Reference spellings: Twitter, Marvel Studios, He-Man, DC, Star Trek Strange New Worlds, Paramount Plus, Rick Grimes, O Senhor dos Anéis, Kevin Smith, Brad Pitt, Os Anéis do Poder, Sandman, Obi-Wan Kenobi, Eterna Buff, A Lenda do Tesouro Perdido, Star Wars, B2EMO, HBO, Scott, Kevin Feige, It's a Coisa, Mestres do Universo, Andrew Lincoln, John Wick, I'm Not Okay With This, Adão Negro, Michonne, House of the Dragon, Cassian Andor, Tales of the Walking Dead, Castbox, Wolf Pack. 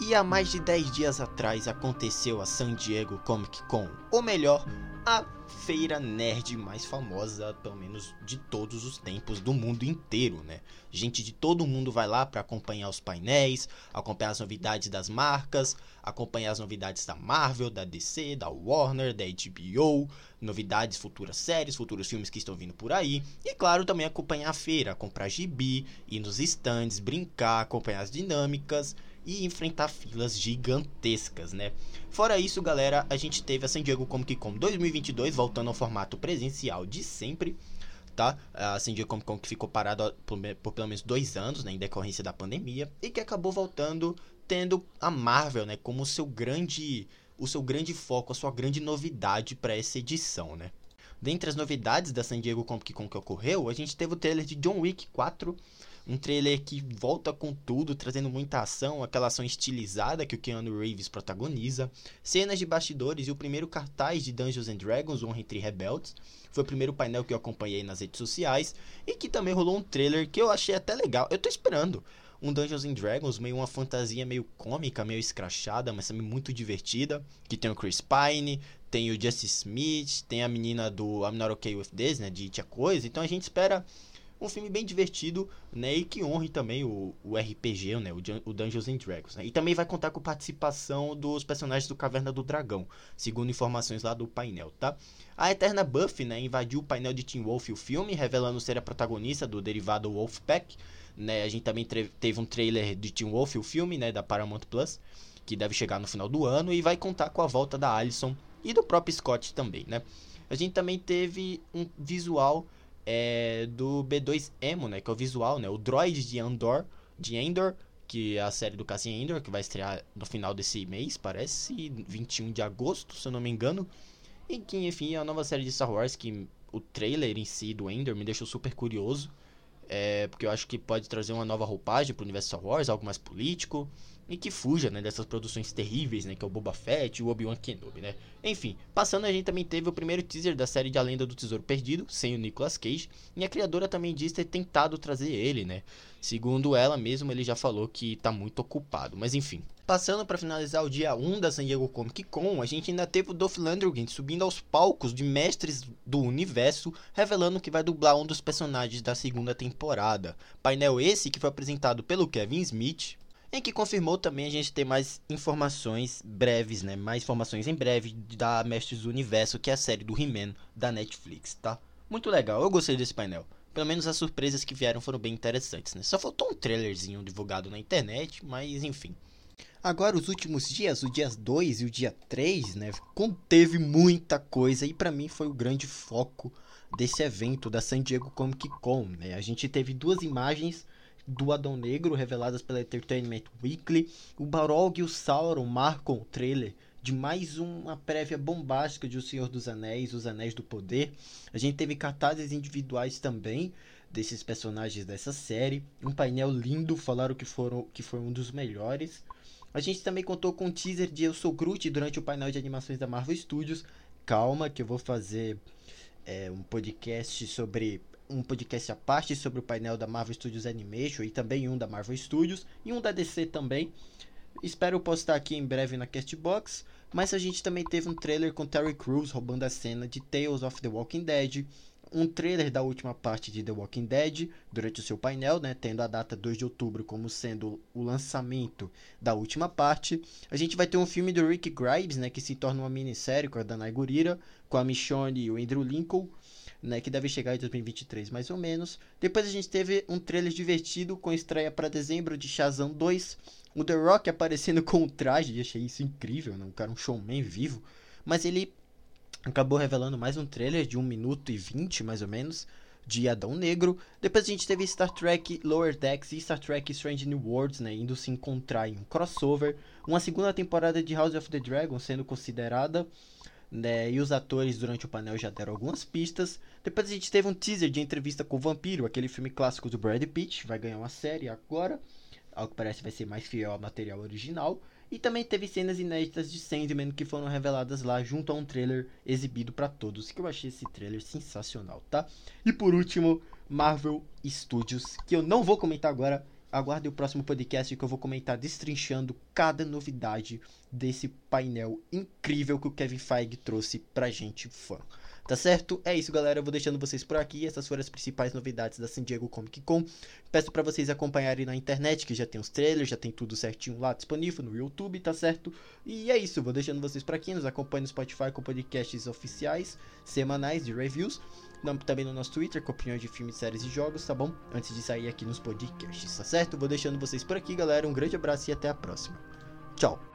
E há mais de 10 dias atrás aconteceu a San Diego Comic Con, ou melhor, a feira nerd mais famosa, pelo menos de todos os tempos, do mundo inteiro, né? Gente de todo mundo vai lá para acompanhar os painéis, acompanhar as novidades das marcas, acompanhar as novidades da Marvel, da DC, da Warner, da HBO, novidades, futuras séries, futuros filmes que estão vindo por aí. E claro, também acompanhar a feira, comprar gibi, ir nos stands, brincar, acompanhar as dinâmicas e enfrentar filas gigantescas, né? Fora isso, galera, a gente teve a San Diego Comic Con 2022, voltando ao formato presencial de sempre, tá? A San Diego Comic Con que ficou parada por pelo menos 2 anos, né, em decorrência da pandemia, e que acabou voltando tendo a Marvel, né, como o seu grande foco, a sua grande novidade para essa edição, né? Dentre as novidades da San Diego Comic Con que ocorreu, a gente teve o trailer de John Wick 4, um trailer que volta com tudo, trazendo muita ação, aquela ação estilizada que o Keanu Reeves protagoniza, cenas de bastidores e o primeiro cartaz de Dungeons & Dragons, Honra Entre Rebeldes. Foi o primeiro painel que eu acompanhei nas redes sociais e que também rolou um trailer que eu achei até legal. Eu tô esperando um Dungeons & Dragons, meio uma fantasia meio cômica, meio escrachada, mas também muito divertida, que tem o Chris Pine, tem o Jesse Smith, tem a menina do I'm Not Okay With This, né, de It's a Coisa. Então a gente espera um filme bem divertido, né, e que honre também o RPG, né, o Dungeons & Dragons, né? E também vai contar com participação dos personagens do Caverna do Dragão, segundo informações lá do painel, tá? A Eterna Buff, né, invadiu o painel de Team Wolf e o filme, revelando ser a protagonista do derivado Wolf Pack, né? A gente também teve um trailer de Team Wolf e o filme, né, da Paramount Plus, que deve chegar no final do ano, e vai contar com a volta da Allison e do próprio Scott também, né? A gente também teve um visual do B2EMO, né, que é o visual, né, o droid de Andor, que é a série do Cassian Andor, que vai estrear no final desse mês, parece, 21 de agosto, se eu não me engano, e que, enfim, é a nova série de Star Wars, que o trailer em si do Andor me deixou super curioso, porque eu acho que pode trazer uma nova roupagem pro universo Star Wars, algo mais político, e que fuja, né, dessas produções terríveis, né, que é o Boba Fett e o Obi-Wan Kenobi, né. Enfim, passando, a gente também teve o primeiro teaser da série de A Lenda do Tesouro Perdido, sem o Nicolas Cage, e a criadora também diz ter tentado trazer ele, né. Segundo ela mesma, ele já falou que tá muito ocupado, mas enfim. Passando para finalizar o dia 1 da San Diego Comic Con, a gente ainda teve o Dolph Lundgren subindo aos palcos de Mestres do Universo, revelando que vai dublar um dos personagens da segunda temporada. Painel esse que foi apresentado pelo Kevin Smith, em que confirmou também a gente ter mais informações breves, né? Mais informações em breve da Mestres do Universo, que é a série do He-Man da Netflix, tá? Muito legal, eu gostei desse painel. Pelo menos as surpresas que vieram foram bem interessantes, né? Só faltou um trailerzinho divulgado na internet, mas enfim. Agora os últimos dias, o dia 2 e o dia 3, né? Conteve muita coisa e pra mim foi o grande foco desse evento da San Diego Comic Con, né? A gente teve 2 imagens... do Adão Negro, reveladas pela Entertainment Weekly. O Balrog e o Sauron marcam o trailer de mais uma prévia bombástica de O Senhor dos Anéis, Os Anéis do Poder. A gente teve cartazes individuais também desses personagens dessa série. Um painel lindo, falaram que foi um dos melhores. A gente também contou com um teaser de Eu Sou Groot durante o painel de animações da Marvel Studios. Calma que eu vou fazer um podcast à parte sobre o painel da Marvel Studios Animation e também um da Marvel Studios e um da DC também. Espero postar aqui em breve na Castbox. Mas a gente também teve um trailer com Terry Crews roubando a cena de Tales of the Walking Dead, um trailer da última parte de The Walking Dead durante o seu painel, né, tendo a data 2 de outubro como sendo o lançamento da última parte. A gente vai ter um filme do Rick Grimes, né, que se torna uma minissérie com a Danai Gurira, com a Michonne e o Andrew Lincoln, né, que deve chegar em 2023 mais ou menos. Depois a gente teve um trailer divertido com estreia para dezembro de Shazam 2, o The Rock aparecendo com o traje, e achei isso incrível, né? O cara é um showman vivo, mas ele acabou revelando mais um trailer de 1 minuto e 20 mais ou menos, de Adão Negro. Depois a gente teve Star Trek Lower Decks e Star Trek Strange New Worlds, né, indo se encontrar em um crossover, uma segunda temporada de House of the Dragon sendo considerada, né, e os atores durante o painel já deram algumas pistas. Depois a gente teve um teaser de Entrevista com o Vampiro, aquele filme clássico do Brad Pitt, vai ganhar uma série agora. Ao que parece vai ser mais fiel ao material original. E também teve cenas inéditas de Sandman que foram reveladas lá junto a um trailer exibido para todos. Que eu achei esse trailer sensacional, tá? E por último, Marvel Studios, que eu não vou comentar agora. Aguardem o próximo podcast que eu vou comentar destrinchando cada novidade desse painel incrível que o Kevin Feige trouxe pra gente fã. Tá certo? É isso, galera. Eu vou deixando vocês por aqui. Essas foram as principais novidades da San Diego Comic Con. Peço pra vocês acompanharem na internet, que já tem os trailers, já tem tudo certinho lá disponível no YouTube, tá certo? E é isso. Vou deixando vocês por aqui. Nos acompanhe no Spotify com podcasts oficiais, semanais de reviews. Também no nosso Twitter, com opiniões de filmes, séries e jogos, tá bom? Antes de sair aqui nos podcasts, tá certo? Vou deixando vocês por aqui, galera. Um grande abraço e até a próxima. Tchau!